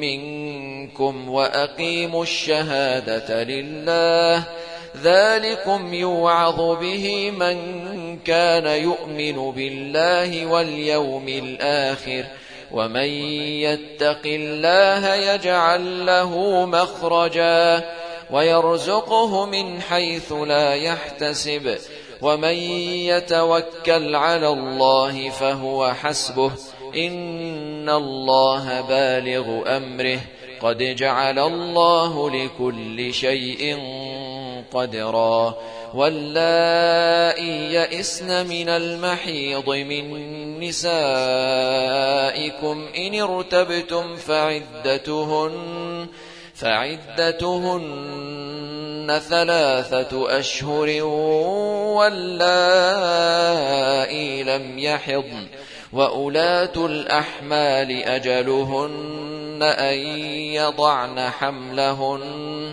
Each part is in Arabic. منكم وأقيموا الشهادة لله ذلكم يوعظ به من كان يؤمن بالله واليوم الآخر ومن يتق الله يجعل له مخرجا ويرزقه من حيث لا يحتسب ومن يتوكل على الله فهو حسبه إن الله بالغ أمره قد جعل الله لكل شيء قدرا. واللائي يئسن من المحيض من نسائكم إن ارتبتم فعدتهن 3 أشهر واللائي لم يحضن وأولات الأحمال أجلهن أن يضعن حملهن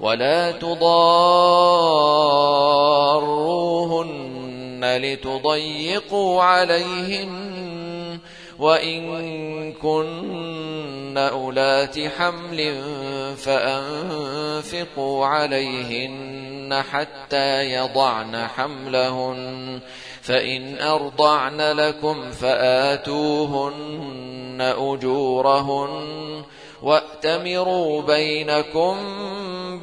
ولا تضاروهن لتضيقوا عليهن وإن كن أولات حمل فأنفقوا عليهن حتى يضعن حملهن فإن أرضعن لكم فآتوهن أجورهن وأتمروا بينكم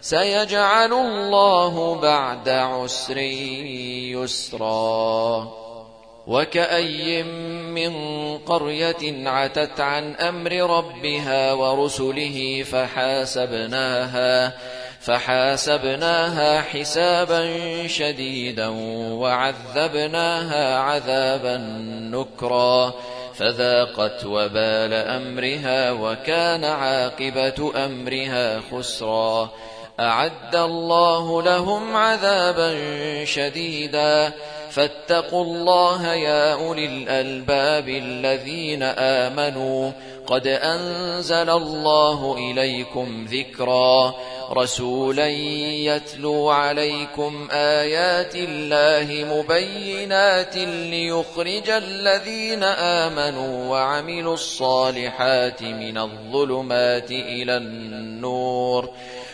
سيجعل الله بعد عسر يسرا. وكأي من قرية عتت عن أمر ربها ورسله فحاسبناها حسابا شديدا وعذبناها عذابا نكرا فذاقت وبال أمرها وكان عاقبة أمرها خسرا. أعد الله لهم عذابا شديدا فاتقوا الله يا أولي الألباب الذين آمنوا قد أنزل الله إليكم ذكرا رسولا يتلو عليكم آيات الله مبينات ليخرج الذين آمنوا وعملوا الصالحات من الظلمات إلى النور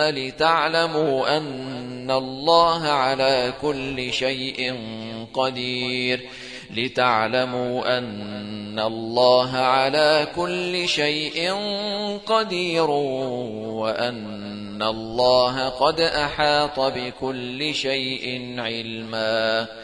لتعلموا أن الله على كل شيء قدير لتعلموا أن الله على كل شيء قدير وأن الله قد أحاط بكل شيء علما